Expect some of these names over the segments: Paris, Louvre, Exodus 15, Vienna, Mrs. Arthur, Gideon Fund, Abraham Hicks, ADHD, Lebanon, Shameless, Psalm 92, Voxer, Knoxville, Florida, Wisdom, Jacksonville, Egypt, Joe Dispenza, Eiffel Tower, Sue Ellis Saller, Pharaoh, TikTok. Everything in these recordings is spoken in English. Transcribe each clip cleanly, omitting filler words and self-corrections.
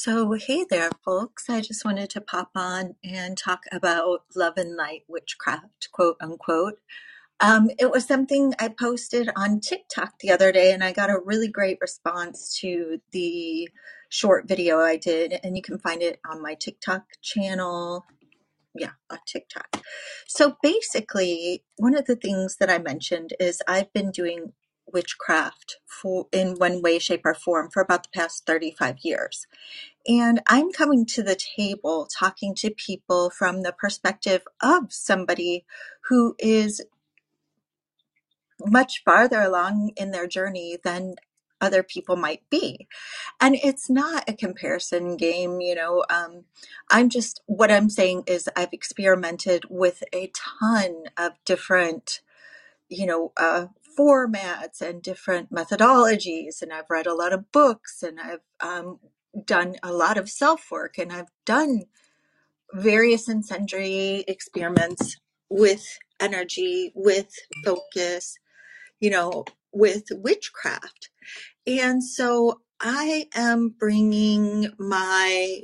So, hey there, folks. I just wanted to pop on and talk about love and light witchcraft, quote unquote. It was something I posted on TikTok the other day, and I got a really great response to the short video I did, and you can find it on my TikTok channel. Yeah, on TikTok. So basically, one of the things that I mentioned is I've been doing witchcraft in one way, shape, or form for about the past 35 years. And I'm coming to the table talking to people from the perspective of somebody who is much farther along in their journey than other people might be. And it's not a comparison game, you know. What I'm saying is I've experimented with a ton of different, you know, formats and different methodologies, and I've read a lot of books, and I've done a lot of self-work, and I've done various and sundry experiments with energy, with focus, you know, with witchcraft. And so I am bringing my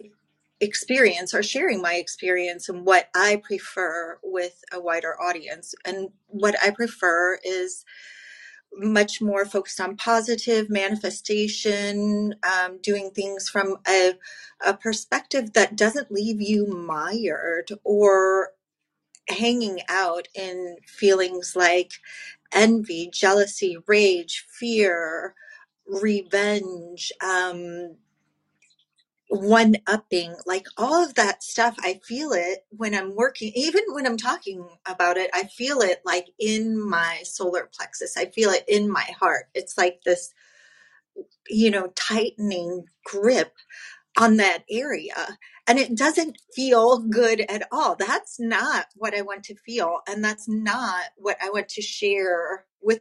experience, or sharing my experience, and what I prefer with a wider audience. And what I prefer is much more focused on positive manifestation, doing things from a perspective that doesn't leave you mired or hanging out in feelings like envy, jealousy, rage, fear, revenge, one-upping, like all of that stuff. I feel it when I'm working, even when I'm talking about it. I feel it like in my solar plexus. I feel it in my heart. It's like this, you know, tightening grip on that area. And it doesn't feel good at all. That's not what I want to feel. And that's not what I want to share with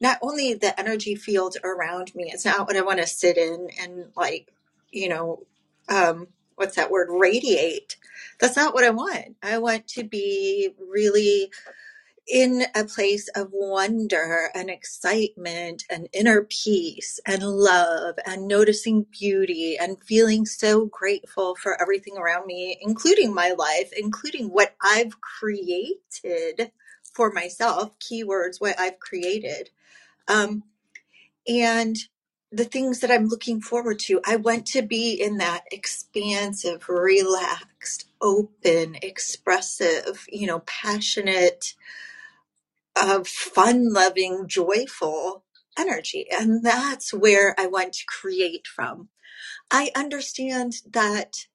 not only the energy field around me. It's not what I want to sit in and, like, you know, what's that word? Radiate. That's not what I want. I want to be really in a place of wonder and excitement and inner peace and love and noticing beauty and feeling so grateful for everything around me, including my life, including what I've created for myself, keywords, what I've created. And the things that I'm looking forward to, I want to be in that expansive, relaxed, open, expressive, you know, passionate, fun-loving, joyful energy. And that's where I want to create from. I understand that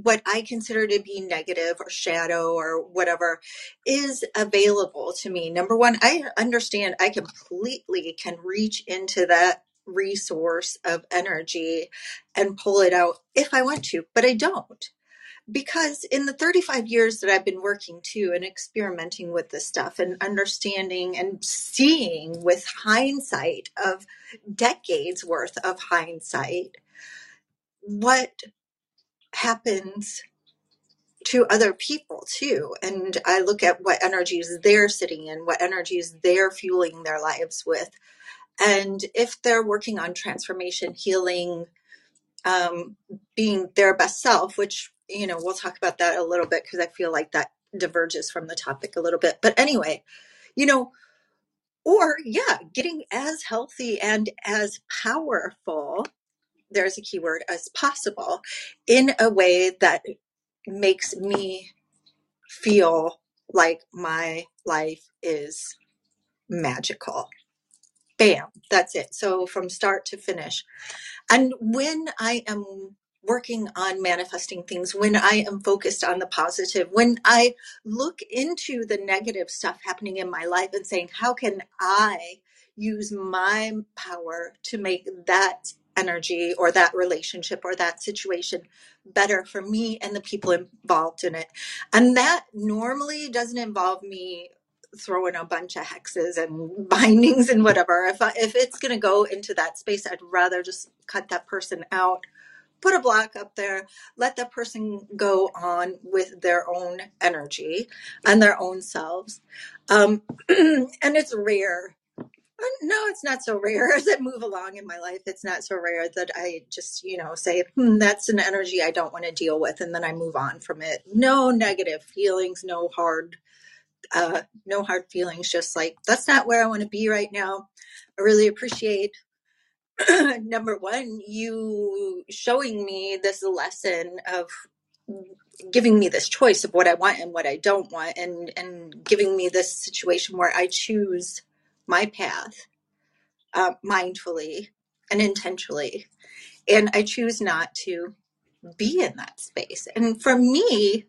what I consider to be negative or shadow or whatever is available to me. Number one, I understand I completely can reach into that resource of energy and pull it out if I want to, but I don't. Because in the 35 years that I've been working too and experimenting with this stuff and understanding and seeing with hindsight of decades worth of hindsight, what happens to other people too. And I look at what energies they're sitting in, what energies they're fueling their lives with. And if they're working on transformation, healing, being their best self, which, you know, we'll talk about that a little bit because I feel like that diverges from the topic a little bit. But anyway, you know, or yeah, getting as healthy and as powerful, there's a key word, as possible, in a way that makes me feel like my life is magical. Bam, that's it. So from start to finish. And when I am working on manifesting things, when I am focused on the positive, when I look into the negative stuff happening in my life and saying, how can I use my power to make that energy or that relationship or that situation better for me and the people involved in it? And that normally doesn't involve me throwing a bunch of hexes and bindings and whatever. If it's going to go into that space, I'd rather just cut that person out, put a block up there, let that person go on with their own energy and their own selves. And it's rare No, it's not so rare as I move along in my life. It's not so rare that I just, say, that's an energy I don't want to deal with. And then I move on from it. No negative feelings, no hard feelings, just like, that's not where I want to be right now. I really appreciate, number one, you showing me this lesson of giving me this choice of what I want and what I don't want, and giving me this situation where I choose my path mindfully and intentionally. And I choose not to be in that space. And for me,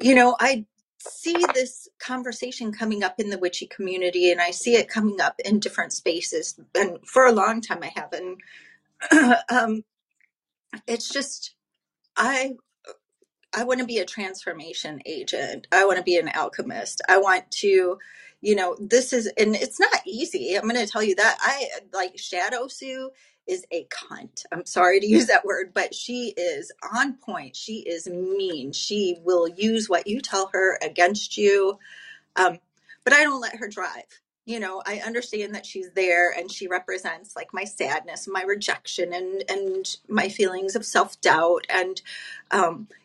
I see this conversation coming up in the witchy community, and I see it coming up in different spaces. And for a long time I haven't. It's just, I want to be a transformation agent. I want to be an alchemist. I want to, and it's not easy. I'm going to tell you that. Shadow Sue is a cunt. I'm sorry to use that word, but she is on point. She is mean. She will use what you tell her against you. But I don't let her drive. I understand that she's there and she represents like my sadness, my rejection, and my feelings of self-doubt, and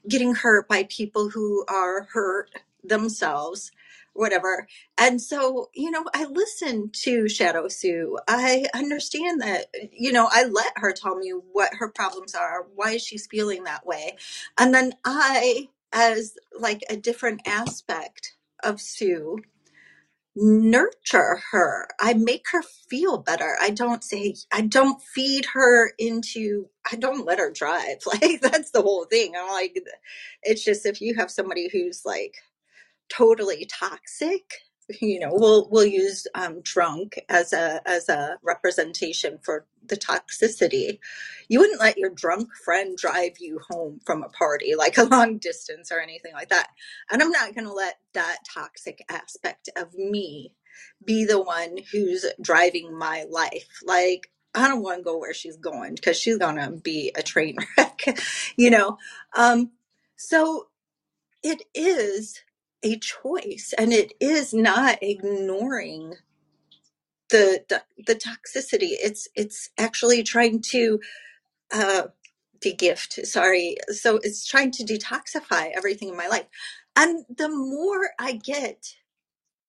getting hurt by people who are hurt themselves, whatever. And so, I listen to Shadow Sue. I understand that, I let her tell me what her problems are, why she's feeling that way. And then I, as like a different aspect of Sue, nurture her. I make her feel better. I don't feed her into, I don't let her drive. Like, that's the whole thing. I'm like, it's just, if you have somebody who's like totally toxic, we'll use drunk as a representation for the toxicity. You wouldn't let your drunk friend drive you home from a party, like a long distance or anything like that. And I'm not going to let that toxic aspect of me be the one who's driving my life. Like, I don't want to go where she's going because she's going to be a train wreck, So it is a choice, and it is not ignoring the toxicity. It's actually trying to de-gift. Sorry. So it's trying to detoxify everything in my life. And the more I get,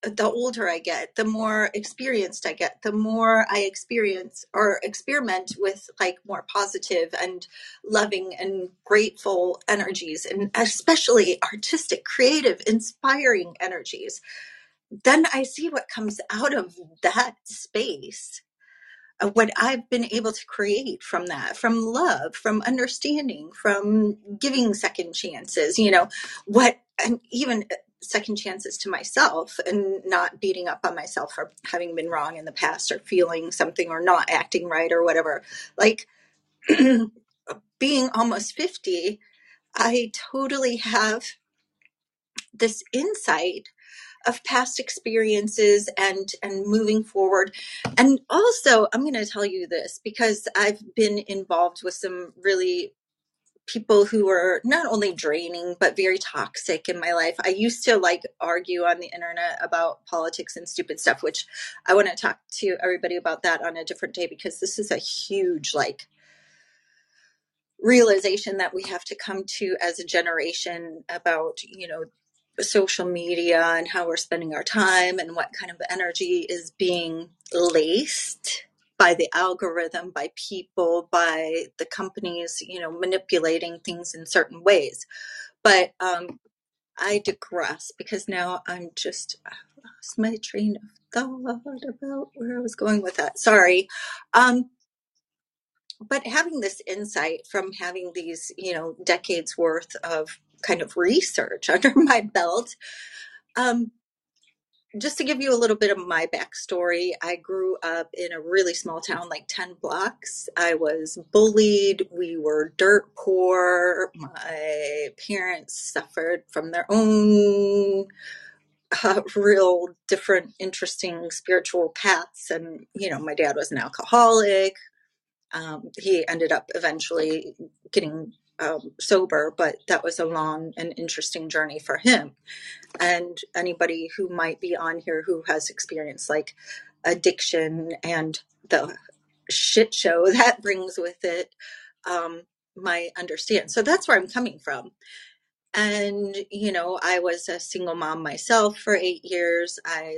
the older I get, the more experienced I get, the more I experience or experiment with like more positive and loving and grateful energies, and especially artistic, creative, inspiring energies. Then I see what comes out of that space, what I've been able to create from that, from love, from understanding, from giving second chances, and even second chances to myself, and not beating up on myself for having been wrong in the past or feeling something or not acting right or whatever. Like, being almost 50, I totally have this insight of past experiences and moving forward. And also, I'm going to tell you this because I've been involved with some really people who were not only draining, but very toxic in my life. I used to like argue on the internet about politics and stupid stuff, which I want to talk to everybody about that on a different day, because this is a huge like realization that we have to come to as a generation about, social media and how we're spending our time and what kind of energy is being laced by the algorithm, by people, by the companies, manipulating things in certain ways. But I digress, because now I lost my train of thought about where I was going with that. Sorry. But having this insight from having these, decades worth of kind of research under my belt, just to give you a little bit of my backstory, I grew up in a really small town, like 10 blocks. I was bullied. We were dirt poor. My parents suffered from their own real different, interesting spiritual paths. And, my dad was an alcoholic. He ended up eventually getting sober, but that was a long and interesting journey for him. And anybody who might be on here who has experienced like addiction and the shit show that brings with it, my understand. So that's where I'm coming from. And, you know, I was a single mom myself for 8 years. I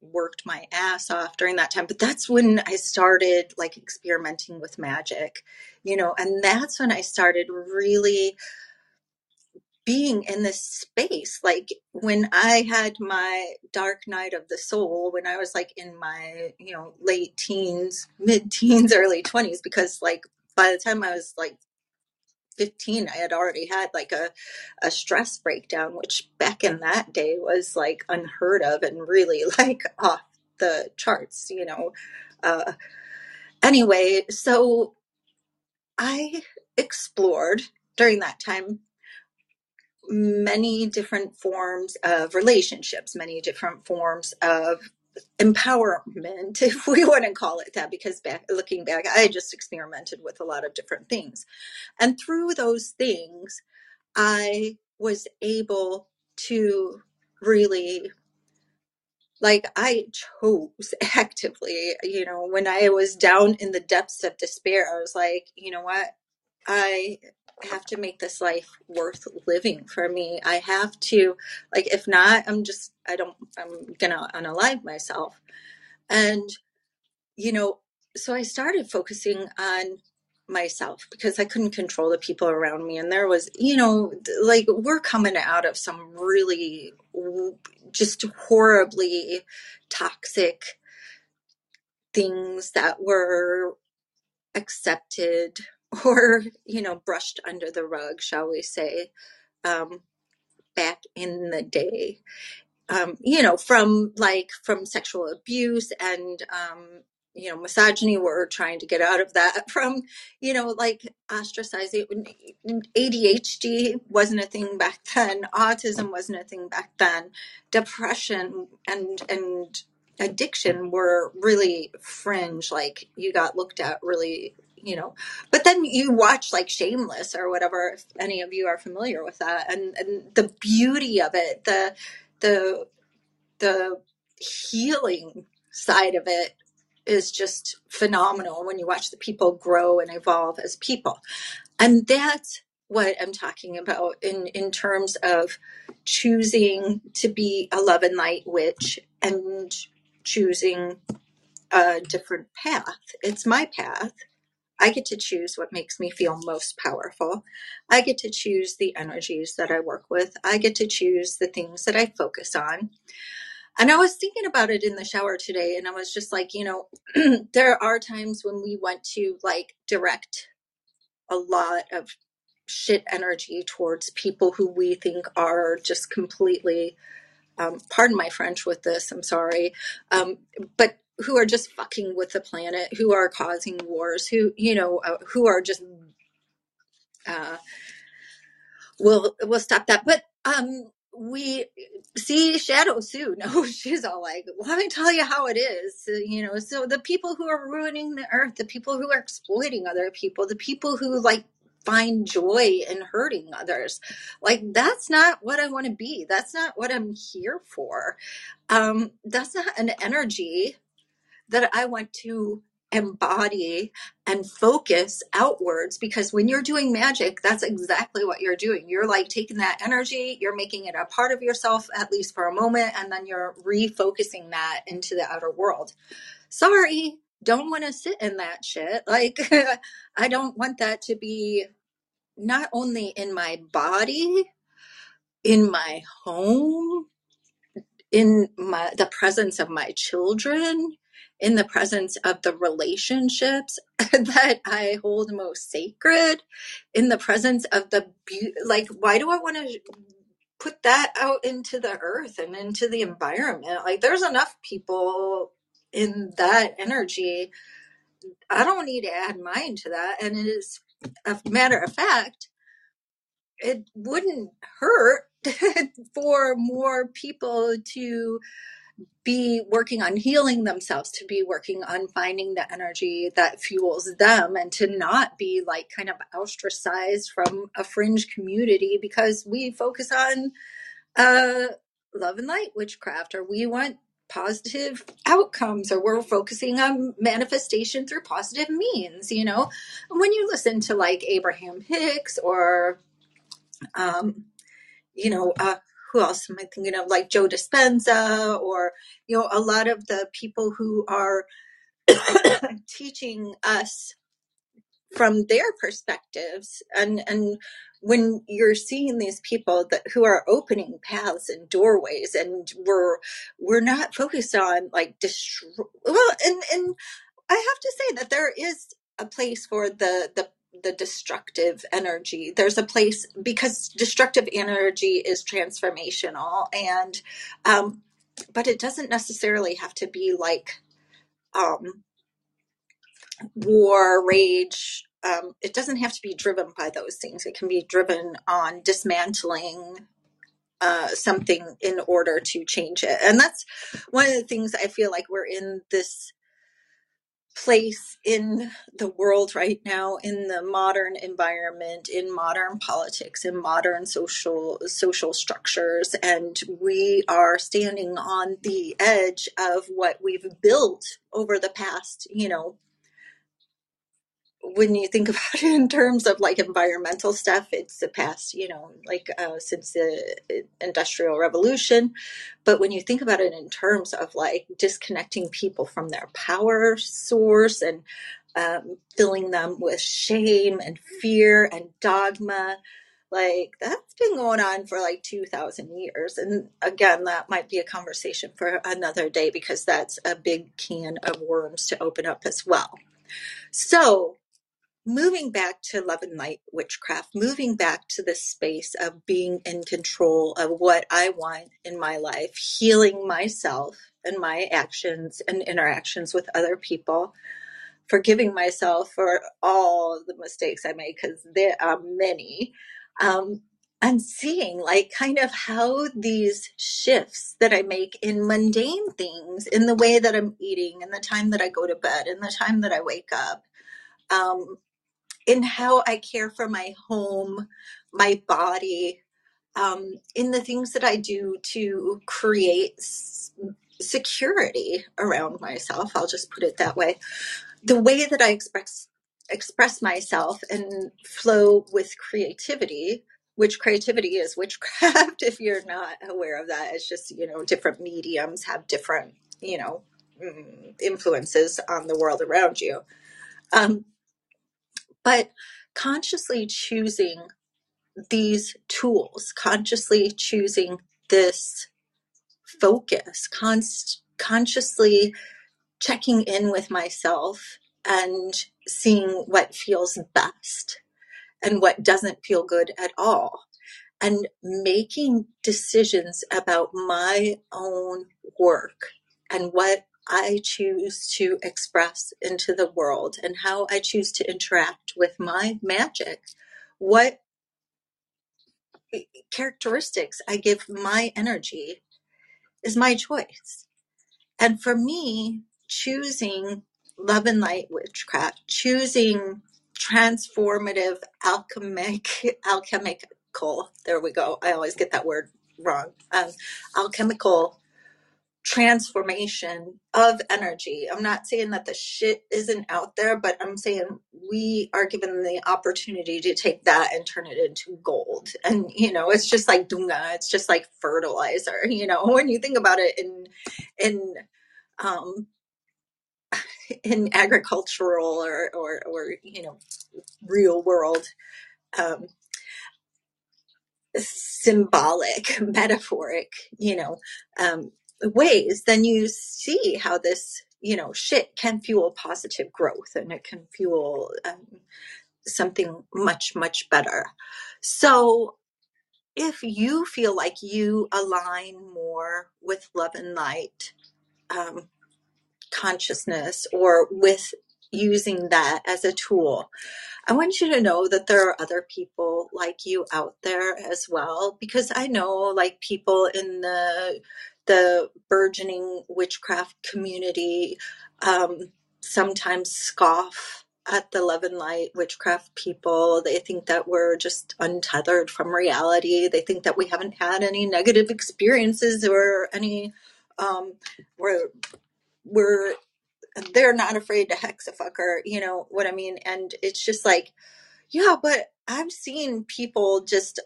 worked my ass off during that time, but that's when I started experimenting with magic, you know, and that's when I started really being in this space. Like when I had my dark night of the soul, when I was in my, you know, late teens, mid teens, early 20s, because by the time I was 15, I had already had a stress breakdown, which back in that day was unheard of and really off the charts, you know. Anyway, so I explored during that time many different forms of relationships, many different forms of empowerment, if we want to call it that, because looking back, I just experimented with a lot of different things. And through those things, I was able to really, I chose actively, you know, when I was down in the depths of despair, I was you know what, I have to make this life worth living for me. I have to, if not, I'm gonna unalive myself. And, you know, so I started focusing on myself because I couldn't control the people around me. And there was, you know, we're coming out of some really just horribly toxic things that were accepted or, you know, brushed under the rug, shall we say, back in the day, you know, from sexual abuse and, you know, misogyny. We're trying to get out of that from, you know, ostracizing. ADHD wasn't a thing back then. Autism wasn't a thing back then. Depression and addiction were really fringe. You got looked at really, you know, but then you watch Shameless or whatever, if any of you are familiar with that, and the beauty of it, the healing side of it is just phenomenal when you watch the people grow and evolve as people. And that's what I'm talking about in terms of choosing to be a love and light witch and choosing a different path. It's my path. I get to choose what makes me feel most powerful. I get to choose the energies that I work with. I get to choose the things that I focus on. And I was thinking about it in the shower today, and I was just you know, there are times when we want to direct a lot of shit energy towards people who we think are just completely, pardon my French with this, I'm sorry, but who are just fucking with the planet, who are causing wars, who, you know, who are just, we'll stop that. But, we see Shadow Sue. No, she's all let me tell you how it is. So, you know, so the people who are ruining the earth, the people who are exploiting other people, the people who find joy in hurting others, that's not what I want to be. That's not what I'm here for. That's not an energy that I want to embody and focus outwards, because when you're doing magic, that's exactly what you're doing. You're taking that energy, you're making it a part of yourself, at least for a moment, and then you're refocusing that into the outer world. Sorry, don't want to sit in that shit. I don't want that to be not only in my body, in my home, in the presence of my children, in the presence of the relationships that I hold most sacred, in the presence of the beauty. Why do I want to put that out into the earth and into the environment? There's enough people in that energy. I don't need to add mine to that. And it is a matter of fact, it wouldn't hurt for more people to be working on healing themselves, to be working on finding the energy that fuels them, and to not be kind of ostracized from a fringe community because we focus on love and light witchcraft, or we want positive outcomes, or we're focusing on manifestation through positive means, you know. When you listen to like Abraham Hicks or, who else am I thinking of? Like Joe Dispenza, or, you know, a lot of the people who are teaching us from their perspectives. And when you're seeing these people that who are opening paths and doorways, and we're not focused on like and I have to say that there is a place for the destructive energy. There's a place, because destructive energy is transformational, and but it doesn't necessarily have to be like war, rage. It doesn't have to be driven by those things. It can be driven on dismantling something in order to change it. And that's one of the things I feel like we're in this place in the world right now, in the modern environment, in modern politics, in modern social structures. And we are standing on the edge of what we've built over the past, you know, when you think about it in terms of like environmental stuff, it's the past, you know, like since the Industrial Revolution. But when you think about it in terms of like disconnecting people from their power source, and filling them with shame and fear and dogma, like that's been going on for like 2,000 years. And again, that might be a conversation for another day, because that's a big can of worms to open up as well. So moving back to love and light witchcraft, moving back to the space of being in control of what I want in my life, healing myself and my actions and interactions with other people, forgiving myself for all the mistakes I made, because there are many, and seeing like kind of how these shifts that I make in mundane things, in the way that I'm eating, in the time that I go to bed, in the time that I wake up, in how I care for my home, my body, in the things that I do to create security around myself. I'll just put it that way. The way that I express myself and flow with creativity, which creativity is witchcraft, if you're not aware of that. It's just, you know, different mediums have different, you know, influences on the world around you. But consciously choosing these tools, consciously choosing this focus, consciously checking in with myself and seeing what feels best and what doesn't feel good at all, and making decisions about my own work and what I choose to express into the world and how I choose to interact with my magic, what characteristics I give my energy is my choice. And for me, choosing love and light witchcraft, choosing transformative alchemical, there we go, I always get that word wrong, alchemical transformation of energy. I'm not saying that the shit isn't out there, but I'm saying we are given the opportunity to take that and turn it into gold. And, you know, it's just like dunga, it's just like fertilizer, you know, when you think about it in agricultural or you know, real world symbolic, metaphoric, you know, ways, then you see how this, you know, shit can fuel positive growth, and it can fuel something much, much better. So if you feel like you align more with love and light, consciousness, or with using that as a tool, I want you to know that there are other people like you out there as well, because I know like people in the burgeoning witchcraft community sometimes scoff at the love and light witchcraft people. They think that we're just untethered from reality. They think that we haven't had any negative experiences or any where they're not afraid to hex a fucker, you know what I mean? And it's just like, yeah, but I've seen people just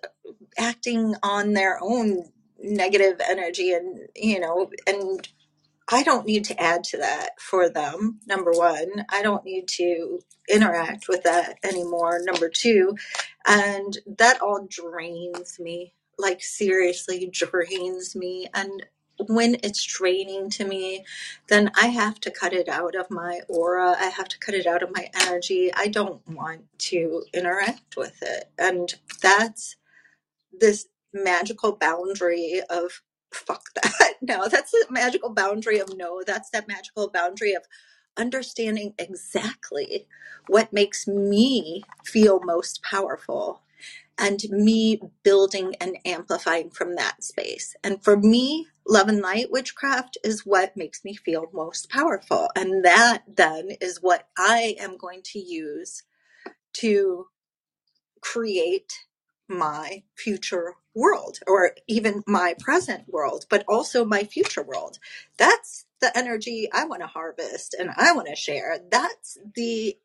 acting on their own negative energy and, you know, and I don't need to add to that for them. Number one, I don't need to interact with that anymore. Number two, and that all drains me, like seriously drains me. And when it's draining to me, then I have to cut it out of my aura. I have to cut it out of my energy. I don't want to interact with it. And that's this magical boundary of fuck that. No, that's the magical boundary of no. That's that magical boundary of understanding exactly what makes me feel most powerful and me building and amplifying from that space. And for me, love and light witchcraft is what makes me feel most powerful. And that then is what I am going to use to create my future world, or even my present world, but also my future world. That's the energy I want to harvest and I want to share. That's the,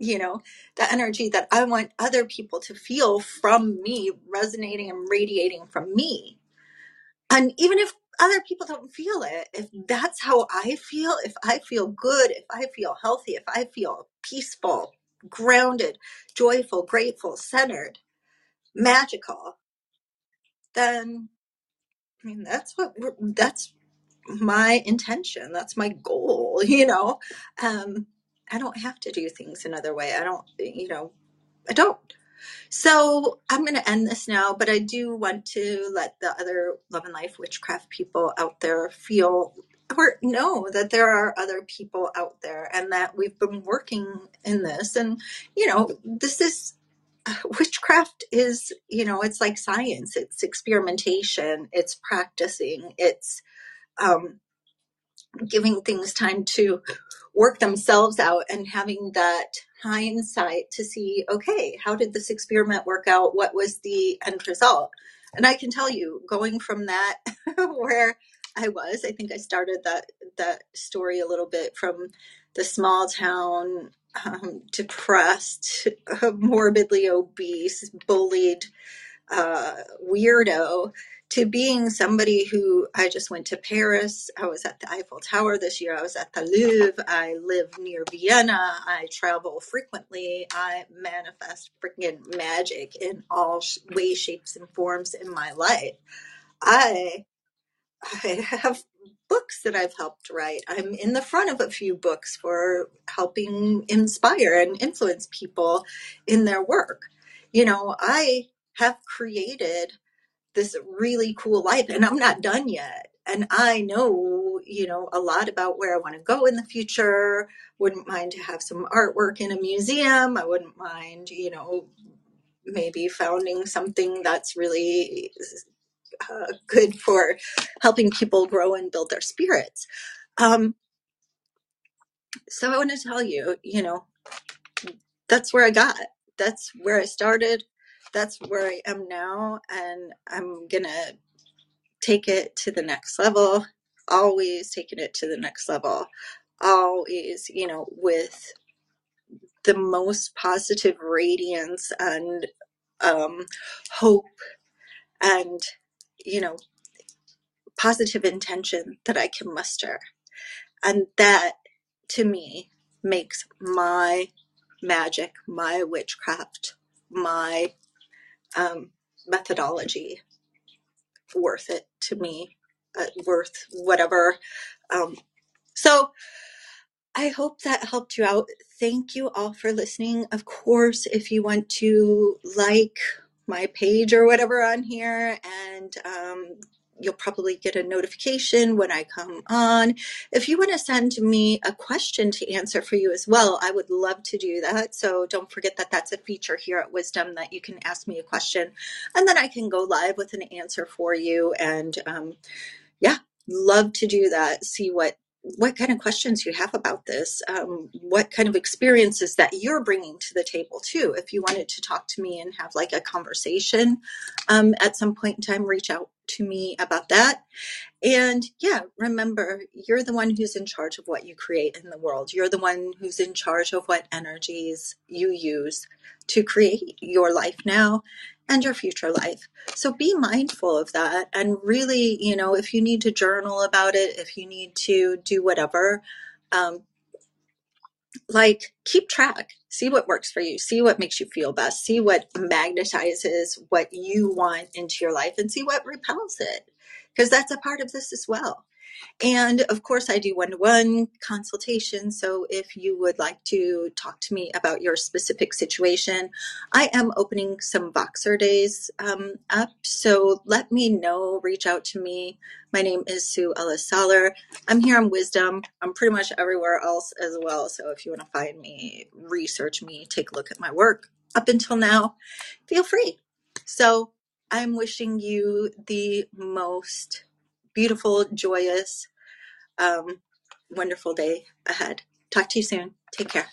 you know, the energy that I want other people to feel from me, resonating and radiating from me. And even if other people don't feel it, if that's how I feel, if I feel good, if I feel healthy, if I feel peaceful, grounded, joyful, grateful, centered, magical, then I mean, that's my intention. That's my goal, you know? I don't have to do things another way. I don't. So I'm going to end this now, but I do want to let the other love and life witchcraft people out there feel or know that there are other people out there and that we've been working in this. And, you know, this is, witchcraft is, you know, it's like science, it's experimentation, it's practicing, it's giving things time to work themselves out and having that hindsight to see, okay, how did this experiment work out? What was the end result? And I can tell you, going from that where I was, I think I started that story a little bit from the small town, depressed, morbidly obese, bullied, weirdo, to being somebody who, I just went to Paris. I was at the Eiffel Tower this year. I was at the Louvre. I live near Vienna. I travel frequently. I manifest freaking magic in all ways, shapes, and forms in my life. I have books that I've helped write. I'm in the front of a few books for helping inspire and influence people in their work. You know, I have created this really cool life and I'm not done yet. And I know, you know, a lot about where I want to go in the future. Wouldn't mind to have some artwork in a museum. I wouldn't mind, you know, maybe founding something that's really good for helping people grow and build their spirits. So I want to tell you, you know, that's where I got. That's where I started. That's where I am now. And I'm going to take it to the next level, always taking it to the next level, always, you know, with the most positive radiance and hope and, you know, positive intention that I can muster. And that, to me, makes my magic, my witchcraft, my methodology worth it to me, worth whatever. So I hope that helped you out. Thank you all for listening. Of course, if you want to like my page or whatever on here, and you'll probably get a notification when I come on. If you want to send me a question to answer for you as well, I would love to do that. So don't forget that that's a feature here at Wisdom, that you can ask me a question and then I can go live with an answer for you. And yeah, love to do that. See what what kind of questions you have about this, what kind of experiences that you're bringing to the table too. If you wanted to talk to me and have like a conversation at some point in time, reach out to me about that. And yeah, remember, you're the one who's in charge of what you create in the world. You're the one who's in charge of what energies you use to create your life now and your future life. So be mindful of that. And really, you know, if you need to journal about it, if you need to do whatever, like keep track, see what works for you, see what makes you feel best, see what magnetizes what you want into your life and see what repels it, because that's a part of this as well. And of course, I do one-to-one consultations. So if you would like to talk to me about your specific situation, I am opening some Voxer days up. So let me know, reach out to me. My name is Sue Ellis Saller. I'm here on Wisdom. I'm pretty much everywhere else as well. So if you want to find me, research me, take a look at my work up until now, feel free. So I'm wishing you the most beautiful, joyous, wonderful day ahead. Talk to you soon. Take care.